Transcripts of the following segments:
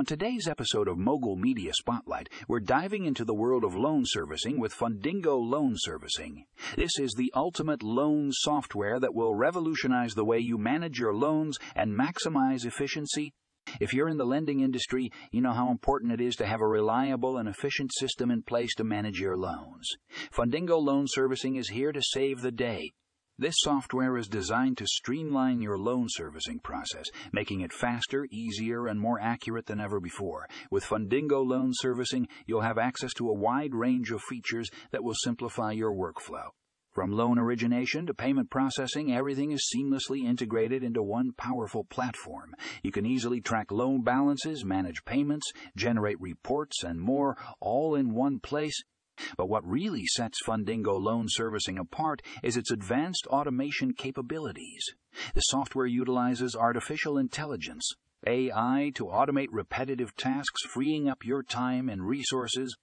On today's episode of Mogul Media Spotlight, we're diving into the world of loan servicing with Fundingo Loan Servicing. This is the ultimate loan software that will revolutionize the way you manage your loans and maximize efficiency. If you're in the lending industry, you know how important it is to have a reliable and efficient system in place to manage your loans. Fundingo Loan Servicing is here to save the day. This software is designed to streamline your loan servicing process, making it faster, easier, and more accurate than ever before. With Fundingo Loan Servicing, you'll have access to a wide range of features that will simplify your workflow. From loan origination to payment processing, everything is seamlessly integrated into one powerful platform. You can easily track loan balances, manage payments, generate reports, and more, all in one place. But what really sets Fundingo Loan Servicing apart is its advanced automation capabilities. The software utilizes artificial intelligence, AI, to automate repetitive tasks, freeing up your time and resources.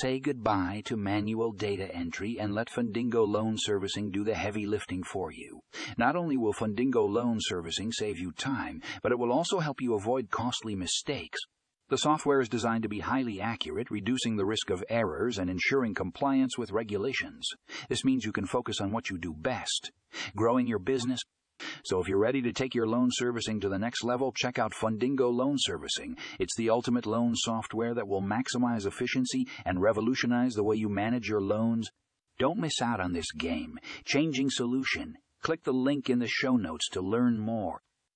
Say goodbye to manual data entry and let Fundingo Loan Servicing do the heavy lifting for you. Not only will Fundingo Loan Servicing save you time, but it will also help you avoid costly mistakes. The software is designed to be highly accurate, reducing the risk of errors and ensuring compliance with regulations. This means you can focus on what you do best, growing your business. So if you're ready to take your loan servicing to the next level, check out Fundingo Loan Servicing. It's the ultimate loan software that will maximize efficiency and revolutionize the way you manage your loans. Don't miss out on this game-changing solution. Click the link in the show notes to learn more.